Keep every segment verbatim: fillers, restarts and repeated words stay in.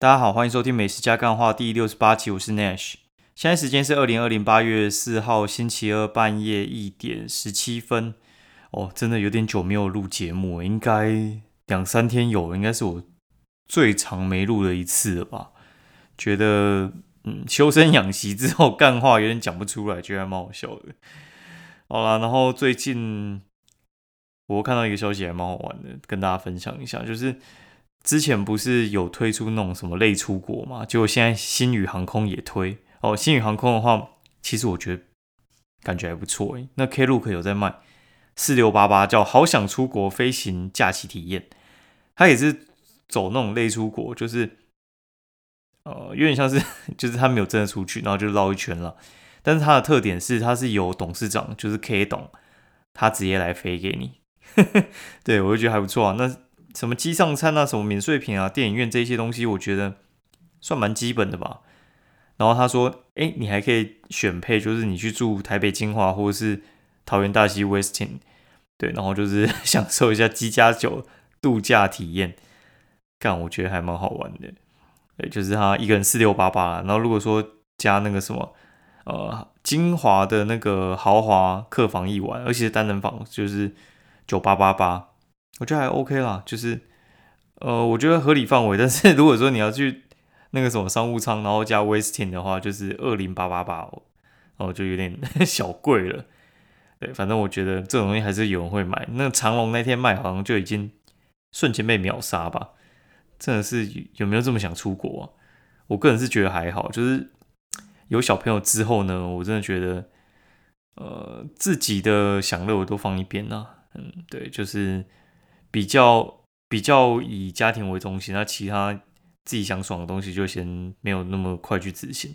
大家好，欢迎收听美食加干话第六十八期，我是 Nash。现在时间是二零二零年八月四号星期二半夜一点十七分。哦，真的有点久没有录节目，应该两三天有，应该是我最长没录的一次了吧。觉得嗯，修身养息之后，干话有点讲不出来，觉得还蛮好笑的。好啦，然后最近我看到一个消息还蛮好玩的，跟大家分享一下，就是之前不是有推出那种什么类出国嘛？结果现在星宇航空也推哦。星宇航空的话，其实我觉得感觉还不错诶。那 K L O O K 有在卖四六八八，叫好想出国飞行假期体验，它也是走那种类出国，就是呃有点像是就是它没有真的出去，然后就绕一圈了。但是它的特点是，它是由董事长就是 K 董，他直接来飞给你。对，我就觉得还不错啊。那什么机上餐啊，什么免税品啊，电影院这些东西，我觉得算蛮基本的吧。然后他说，哎，你还可以选配，就是你去住台北金华或者是桃园大溪 Westin， 对，然后就是享受一下机加酒度假体验。干，我觉得还蛮好玩的。对，就是他一个人四六八八，然后如果说加那个什么呃金华的那个豪华客房一晚，而且是单人房，就是九八八八。我觉得还 OK 啦，就是呃，我觉得合理范围。但是如果说你要去那个什么商务舱，然后加 Westin 的话，就是二零八八八，哦，就有点小贵了。对，反正我觉得这种东西还是有人会买。那长龙那天卖好像就已经瞬间被秒杀吧？真的是有没有这么想出国啊？我个人是觉得还好，就是有小朋友之后呢，我真的觉得呃，自己的享乐我都放一边啦。嗯，对，就是。比较比较以家庭为中心，那其他自己想爽的东西就先没有那么快去执行。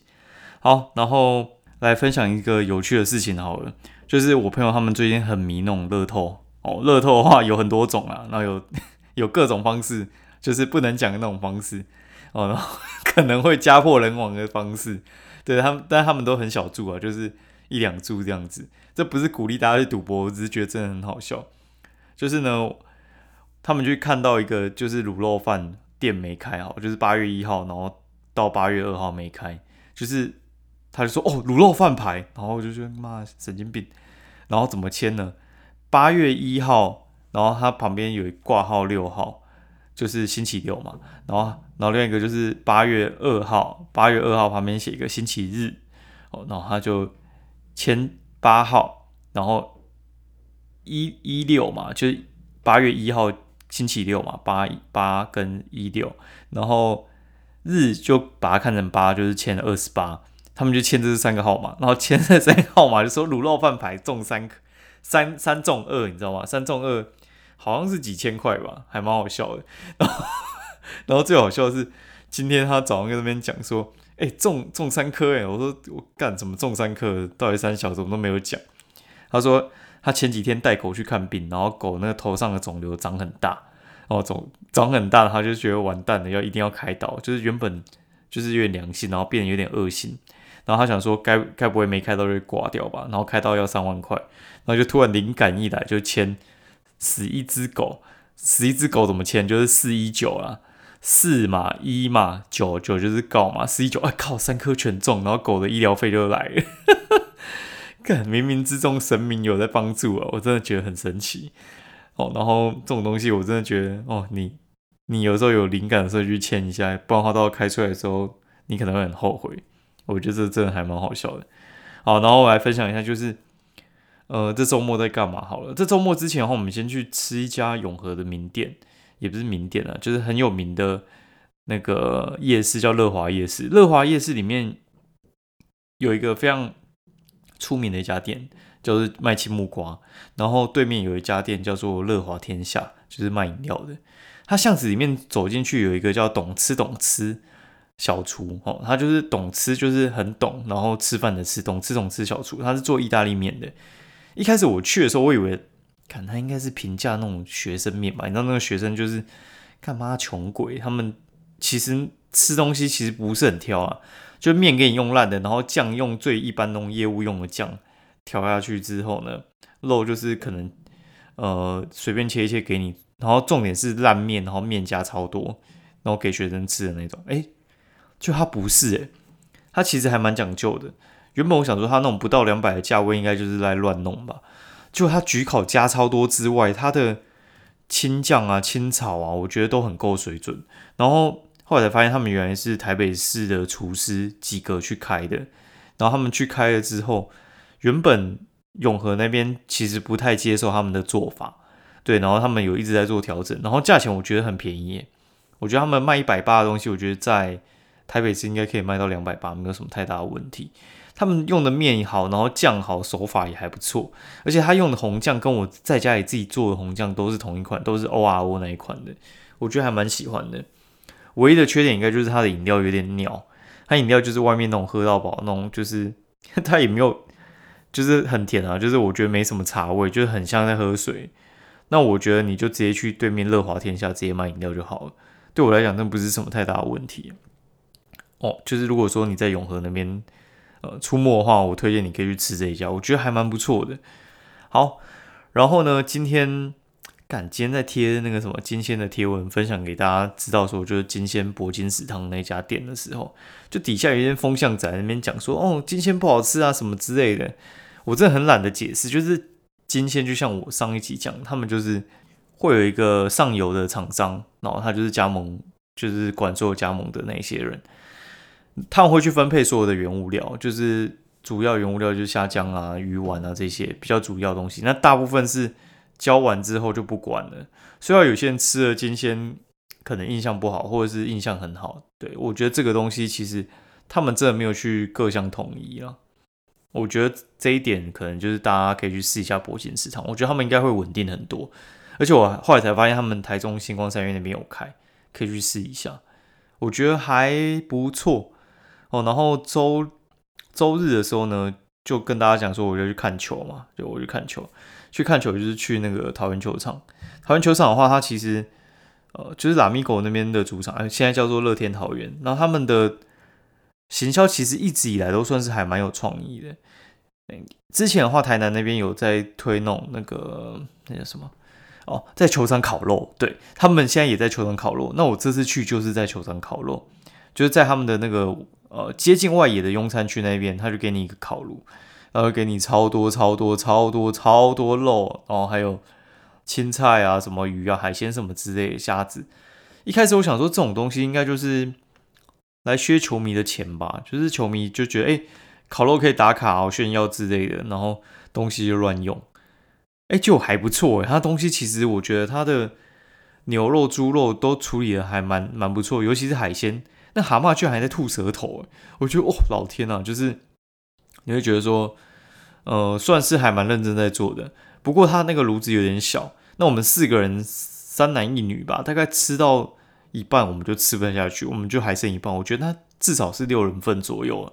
好，然后来分享一个有趣的事情好了，就是我朋友他们最近很迷那种乐透哦，乐透的话有很多种啊，那有有各种方式，就是不能讲的那种方式哦，然后可能会家破人亡的方式。对他们，但他们都很小注啊，就是一两注这样子。这不是鼓励大家去赌博，我只是觉得真的很好笑。就是呢。他们就看到一个就是卤肉饭店没开好，就是八月一号，然后到八月二号没开，就是他就说哦卤肉饭牌，然后我就觉得妈神经病，然后怎么签呢？八月一号，然后他旁边有挂号六号，就是星期六嘛，然后然后另外一个就是八月二号，八月二号旁边写一个星期日，哦，然后他就签八号，然后一一六嘛，就是八月一号。星期六嘛，八八跟一六，然后日就把它看成八，就是签了二十八，他们就签这三个号码，然后签这三个号码就说卤肉饭牌中三三三中二，你知道吗？三中二好像是几千块吧，还蛮好笑的。然后，然后最好笑的是今天他早上跟那边讲说，哎、欸、中中三颗哎、欸，我说我干怎么中三颗？到底三小时我都没有讲。他说。他前几天带狗去看病，然后狗那个头上的肿瘤长很大，然后肿长很大，他就觉得完蛋了，要一定要开刀，就是原本就是有点良性，然后变得有点恶性，然后他想说该该不会没开刀就会挂掉吧，然后开刀要三万块，然后就突然灵感一来就签死一只狗，死一只狗怎么签？就是四一九啦，四嘛一嘛九九就是告嘛，四一九，哎靠，三颗全中，然后狗的医疗费就来了。干，冥冥之中神明有在帮助啊！我真的觉得很神奇哦。然后这种东西，我真的觉得哦，你你有时候有灵感的时候去签一下，不然话到开出来的时候，你可能会很后悔。我觉得这真的还蛮好笑的。好，然后我来分享一下，就是呃，这周末在干嘛好了？这周末之前的话，我们先去吃一家永和的名店，也不是名店啊，就是很有名的那个夜市，叫乐华夜市。乐华夜市里面有一个非常出名的一家店，就是卖青木瓜，然后对面有一家店叫做乐华天下，就是卖饮料的。他巷子里面走进去有一个叫懂吃懂吃小厨，哦，他就是懂吃，就是很懂，然后吃饭的吃，懂吃懂吃小厨，他是做意大利面的。一开始我去的时候，我以为，看他应该是评价那种学生面吧，你知道那个学生就是干嘛穷鬼，他们其实吃东西其实不是很挑啊。就面给你用烂的，然后酱用最一般用业务用的酱调下去之后呢，肉就是可能呃随便切一切给你，然后重点是烂面，然后面加超多，然后给学生吃的那种。哎，就它不是哎、欸，它其实还蛮讲究的。原本我想说它那种不到两百的价位应该就是来乱弄吧，就它焗烤加超多之外，它的青酱啊、青草啊，我觉得都很够水准。然后后来才发现他们原来是台北市的厨师几个去开的，然后他们去开了之后，原本永和那边其实不太接受他们的做法，对，然后他们有一直在做调整，然后价钱我觉得很便宜耶，我觉得他们卖一百八十的东西，我觉得在台北市应该可以卖到两百八十，没有什么太大的问题。他们用的面也好，然后酱好，手法也还不错，而且他用的红酱跟我在家里自己做的红酱都是同一款，都是 O R O 那一款的，我觉得还蛮喜欢的。唯一的缺点应该就是他的饮料有点鸟，他饮料就是外面那种喝到饱那种，就是他也没有就是很甜啊，就是我觉得没什么茶味，就是很像在喝水。那我觉得你就直接去对面乐华天下直接买饮料就好了，对我来讲那不是什么太大的问题、啊、哦。就是如果说你在永和那边呃，出没的话，我推荐你可以去吃这一家，我觉得还蛮不错的。好，然后呢，今天干今天在贴那个什么金仙的贴文，分享给大家知道说，就是金仙铂金食堂那家店的时候，就底下有一些风向仔在那边讲说，哦，金仙不好吃啊什么之类的，我真的很懒得解释，就是金仙就像我上一集讲，他们就是会有一个上游的厂商，然后他就是加盟，就是管所有加盟的那些人。他们会去分配所有的原物料，就是主要原物料就是虾酱啊、鱼丸啊这些比较主要的东西。那大部分是交完之后就不管了。虽然有些人吃了金仙可能印象不好，或者是印象很好，对，我觉得这个东西其实他们真的没有去各项统一啊。我觉得这一点可能就是大家可以去试一下铂金食堂，我觉得他们应该会稳定很多。而且我后来才发现他们台中星光三院那边有开，可以去试一下，我觉得还不错。哦、然后周周日的时候呢，就跟大家讲说，我就去看球嘛，就我去看球，去看球就是去那个桃园球场。桃园球场的话，它其实呃就是 Lamigo 那边的主场，呃、现在叫做乐天桃园。然后他们的行销其实一直以来都算是还蛮有创意的。之前的话，台南那边有在推弄那个那叫什么哦，在球场烤肉，对，他们现在也在球场烤肉。那我这次去就是在球场烤肉，就是在他们的那个。呃，接近外野的用餐区那边，他就给你一个烤炉，然后给你超多超多超多超多肉，然后还有青菜啊、什么鱼啊、海鲜什么之类的虾子。一开始我想说这种东西应该就是来削球迷的钱吧，就是球迷就觉得哎、欸，烤肉可以打卡、哦、炫耀之类的，然后东西就乱用。哎、欸，就还不错哎，它东西其实我觉得它的牛肉、猪肉都处理的还蛮蛮不错，尤其是海鲜。那蛤蟆居然还在吐舌头，我觉得哦，老天啊，就是你会觉得说，呃，算是还蛮认真在做的。不过他那个炉子有点小，那我们四个人三男一女吧，大概吃到一半我们就吃不下去，我们就还剩一半。我觉得他至少是六人份左右了，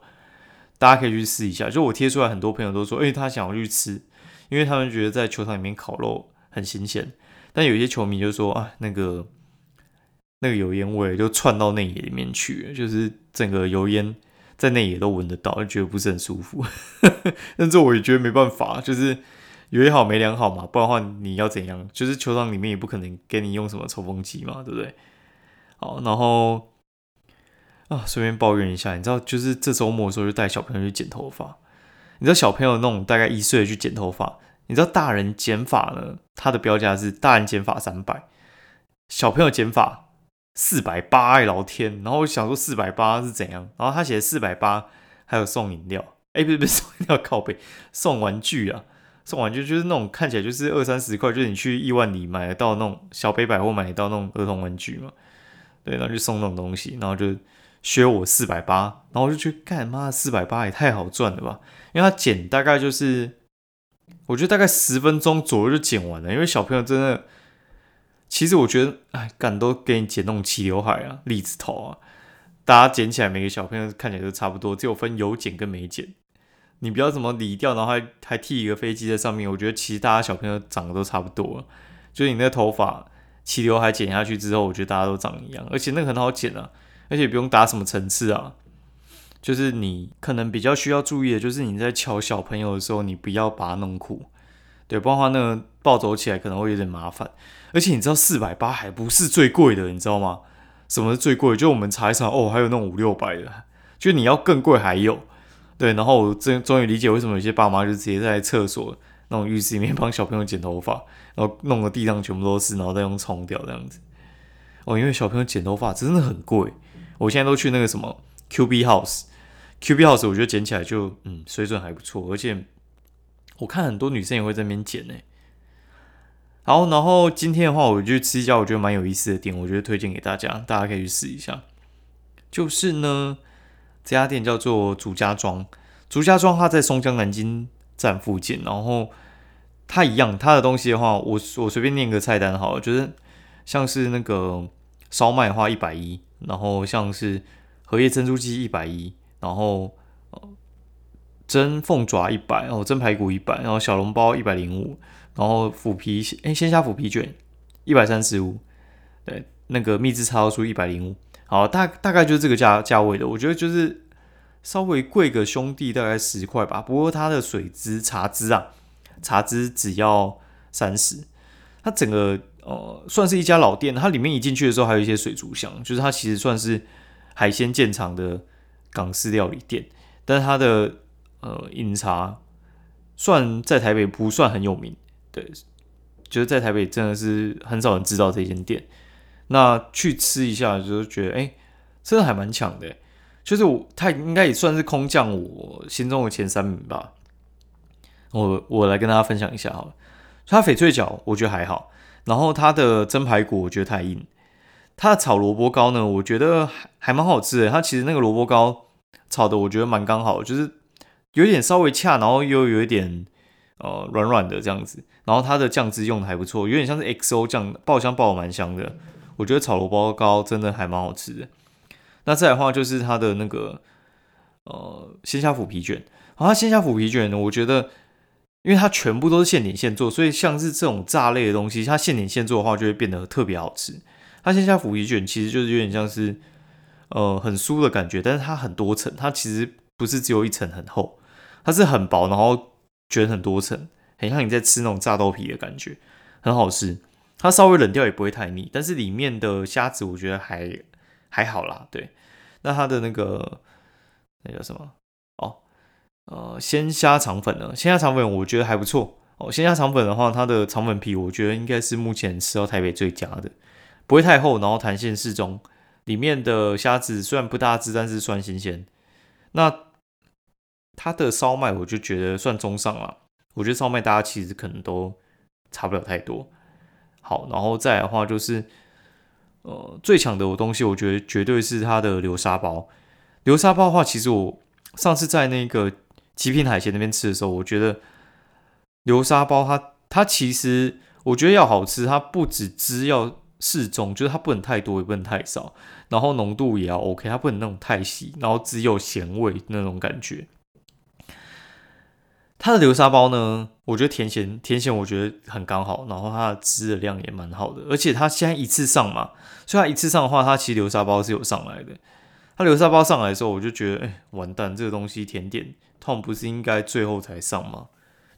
大家可以去试一下。就我贴出来，很多朋友都说，哎、欸，他想要去吃，因为他们觉得在球场里面烤肉很新鲜。但有些球迷就说啊，那个。那个油烟味就窜到内野里面去，就是整个油烟在内野都闻得到，就觉得不是很舒服。但是我也觉得没办法，就是有一好没两好嘛，不然的话你要怎样？就是球场里面也不可能给你用什么抽风机嘛，对不对？好，然后啊，顺便抱怨一下，你知道，就是这周末的时候就带小朋友去剪头发，你知道小朋友那种大概一岁的去剪头发，你知道大人剪发呢，它的标价是大人剪发三百，小朋友剪发。四百八十，哎，老天！然后我想说四百八十是怎样？然后他写四百八十，还有送饮料，哎，不是不是送饮料，靠北，送玩具啊，送玩具就是那种看起来就是二三十块，就是你去亿万里买得到那种小北百货买得到那种儿童玩具嘛，对，然后就送那种东西，然后就削我四百八十，然后我就觉得干妈的四百八十也太好赚了吧，因为他剪大概就是，我觉得大概十分钟左右就剪完了，因为小朋友真的。其实我觉得，哎，敢都给你剪那种齐刘海啊、栗子头啊，大家剪起来，每个小朋友看起来都差不多，只有分有剪跟没剪。你不要怎么理掉，然后还还剃一个飞机在上面。我觉得其实大家小朋友长得都差不多了，就是你那头发齐刘海剪下去之后，我觉得大家都长一样，而且那个很好剪啊，而且不用打什么层次啊。就是你可能比较需要注意的，就是你在瞧小朋友的时候，你不要把它弄酷。对，不然的话，那个暴走起来可能会有点麻烦。而且你知道四百八还不是最贵的，你知道吗？什么是最贵？就我们查一查，哦，还有那种五六百的，就你要更贵还有。对，然后我真终于理解为什么有些爸妈就直接在厕所那种浴室里面帮小朋友剪头发，然后弄个地上全部都是，然后再用冲掉这样子。哦，因为小朋友剪头发真的很贵，我现在都去那个什么 Q B House。Q B House 我觉得剪起来就嗯水准还不错，而且我看很多女生也会在那边剪诶、欸。好，然后今天的话，我就去吃一家我觉得蛮有意思的店，我觉得推荐给大家，大家可以去试一下。就是呢，这家店叫做竹家庄，竹家庄它在松江南京站附近，然后它一样，它的东西的话，我我随便念个菜单好了，就是像是那个烧麦的话一百一十，然后像是荷叶珍珠鸡一百一十。然后蒸凤爪一百，然后蒸排骨一百，然后小笼包一百零五，然后腐皮诶鲜虾腐皮卷一百三十五，对，那个蜜汁叉烧酥一百零五。好，大大概就是这个价价位的，我觉得就是稍微贵个兄弟大概十块吧。不过它的水汁茶汁啊，茶汁只要三十。它整个呃算是一家老店，它里面一进去的时候还有一些水族箱，就是它其实算是海鲜建厂的港式料理店，但是它的呃饮茶算在台北不算很有名，对，就是在台北真的是很少人知道这间店。那去吃一下就觉得，哎、欸，真的还蛮强的，就是我它应该也算是空降我心中的前三名吧。我我来跟大家分享一下好了，它翡翠饺我觉得还好，然后它的蒸排骨我觉得太硬。它的炒萝卜糕呢，我觉得还蛮好吃的。它其实那个萝卜糕炒的，我觉得蛮刚好，就是有点稍微恰，然后又有一点呃软软的这样子。然后它的酱汁用的还不错，有点像是 X O 酱，爆香爆蛮香的。我觉得炒萝卜糕真的还蛮好吃的。那再来的话就是它的那个呃鲜虾腐皮卷，然后它鲜虾腐皮卷呢，我觉得因为它全部都是现点现做，所以像是这种炸类的东西，它现点现做的话就会变得特别好吃。它线下腐皮卷其实就是有点像是，呃，很酥的感觉，但是它很多层，它其实不是只有一层很厚，它是很薄，然后卷很多层，很像你在吃那种炸豆皮的感觉，很好吃。它稍微冷掉也不会太腻，但是里面的虾子我觉得还还好啦，对。那它的那个那叫什么？哦，呃，鲜虾肠粉呢？鲜虾肠粉我觉得还不错哦。鲜虾肠粉的话，它的肠粉皮我觉得应该是目前吃到台北最佳的。不会太厚，然后弹性适中，里面的虾子虽然不大只，但是算新鲜。那它的烧麦我就觉得算中上啦，我觉得烧麦大家其实可能都差不了太多。好，然后再来的话就是，呃，最强的东西我觉得绝对是它的流沙包。流沙包的话，其实我上次在那个极品海鲜那边吃的时候，我觉得流沙包它它其实我觉得要好吃，它不止汁要适中，就是它不能太多也不能太少，然后浓度也要 OK， 它不能那种太稀，然后只有咸味那种感觉。它的流沙包呢，我觉得甜咸甜咸我觉得很刚好，然后它的汁的量也蛮好的，而且它现在一次上嘛，所以它一次上的话，它其实流沙包是有上来的。它流沙包上来的时候，我就觉得，哎、欸，完蛋，这个东西甜点，他们不是应该最后才上吗？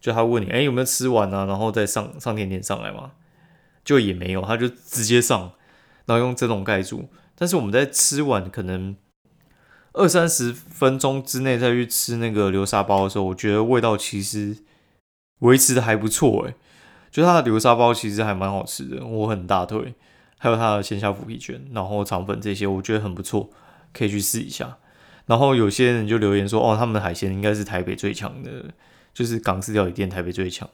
就他问你，哎、欸，有没有吃完啊，然后再上上甜点上来吗？就也没有，他就直接上，然后用这种盖住。但是我们在吃完可能二三十分钟之内再去吃那个流沙包的时候，我觉得味道其实维持的还不错诶，就它的流沙包其实还蛮好吃的，我很大推。还有它的鲜虾腐皮卷，然后肠粉这些，我觉得很不错，可以去试一下。然后有些人就留言说，哦，他们的海鲜应该是台北最强的，就是港式料理店台北最强。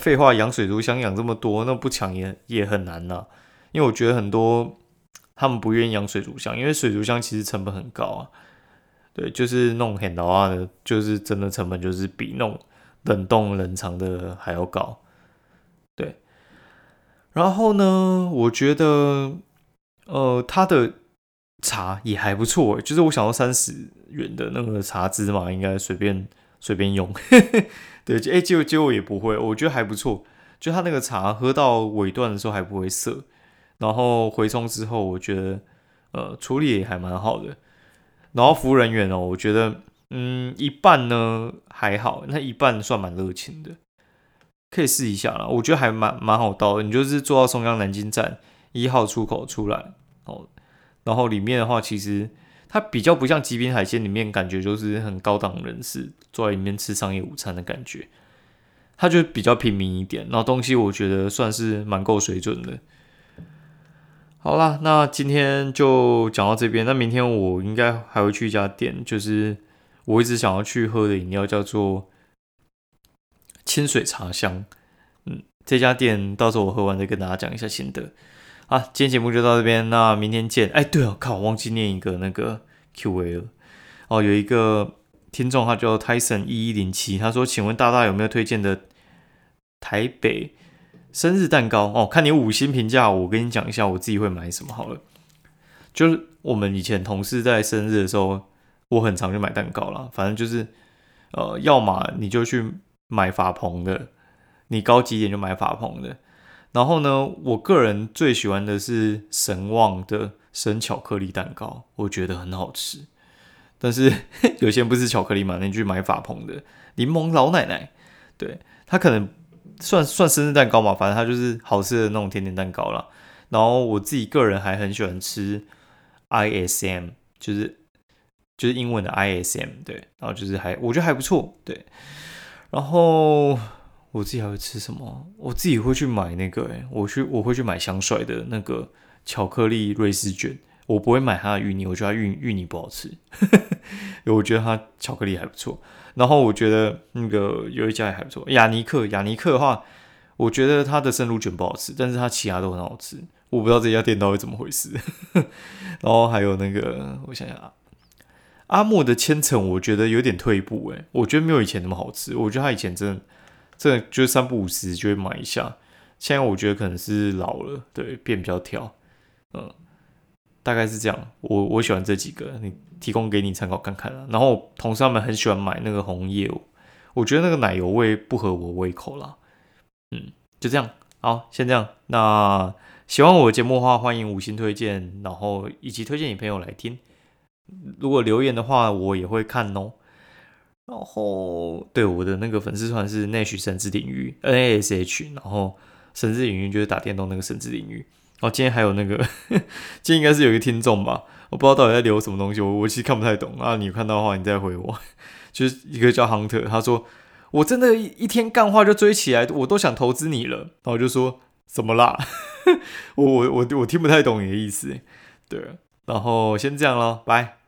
废话，养水族箱养这么多，那不抢也也很难啦、啊。因为我觉得很多他们不愿意养水族箱，因为水族箱其实成本很高啊。对，就是那种很老啊的，就是真的成本就是比那种冷冻冷藏的还要高。对，然后呢，我觉得呃，它的茶也还不错，就是我想要三十元的那个茶汁嘛，应该随便。随便用对，欸，结果结果也不会，我觉得还不错，就他那个茶喝到尾段的时候还不会涩，然后回冲之后我觉得呃处理也还蛮好的。然后服务人员哦，我觉得嗯一半呢还好，那一半算蛮热情的，可以试一下啦，我觉得还蛮蛮好到的。你就是坐到松江南京站一号出口出来哦，然后里面的话，其实它比较不像极品海鲜里面感觉就是很高档人士坐在里面吃商业午餐的感觉，它就比较平民一点。然后东西我觉得算是蛮够水准的。好啦，那今天就讲到这边。那明天我应该还会去一家店，就是我一直想要去喝的饮料叫做清水茶香。嗯，这家店到时候我喝完再跟大家讲一下心得。啊，今天节目就到这边，那明天见。哎，对哦，靠，我忘记念一个那个 Q A 了。哦，有一个听众他叫 Tyson 一一零七， 他说：“请问大大有没有推荐的台北生日蛋糕？”哦，看你五星评价，我跟你讲一下我自己会买什么好了。就是我们以前同事在生日的时候，我很常去买蛋糕啦。反正就是，呃，要么你就去买法蓬的，你高级一点就买法蓬的。然后呢，我个人最喜欢的是神旺的生巧克力蛋糕，我觉得很好吃。但是有些人不吃巧克力嘛，你去买法蓬的柠檬老奶奶，对，它可能算算生日蛋糕嘛，反正它就是好吃的那种甜点蛋糕啦。然后我自己个人还很喜欢吃 I S M， 就是就是英文的 I S M， 对，然后就是还我觉得还不错，对，然后。我自己还会吃什么？我自己会去买那个、欸，我去我会去买香帅的那个巧克力瑞士卷，我不会买它的芋泥，我觉得它芋芋泥不好吃，我觉得它巧克力还不错。然后我觉得那个有一家也还不错，雅尼克雅尼克的话，我觉得它的生乳卷不好吃，但是它其他都很好吃，我不知道这家店到底怎么回事。然后还有那个，我想想啊。阿莫的千层，我觉得有点退步、欸，哎，我觉得没有以前那么好吃，我觉得它以前真的。这就三不五时就会买一下，现在我觉得可能是老了，对，变比较挑，嗯，大概是这样。我我喜欢这几个，你提供给你参考看看啦。然后同事他们很喜欢买那个红叶，我觉得那个奶油味不合我胃口啦。嗯，就这样，好，先这样。那喜欢我的节目的话，欢迎五星推荐，然后以及推荐你朋友来听。如果留言的话，我也会看哦。然后对我的那个粉丝团是 Nash 神之领域 N A S H， 然后神之领域就是打电动那个神之领域。然后今天还有那个今天应该是有一个听众吧，我不知道到底在留什么东西， 我, 我其实看不太懂啊。你有看到的话你再回我，就是一个叫 Hunter， 他说我真的一天干话就追起来，我都想投资你了。然后我就说怎么啦？我我我我听不太懂你的意思，对。然后先这样咯，拜。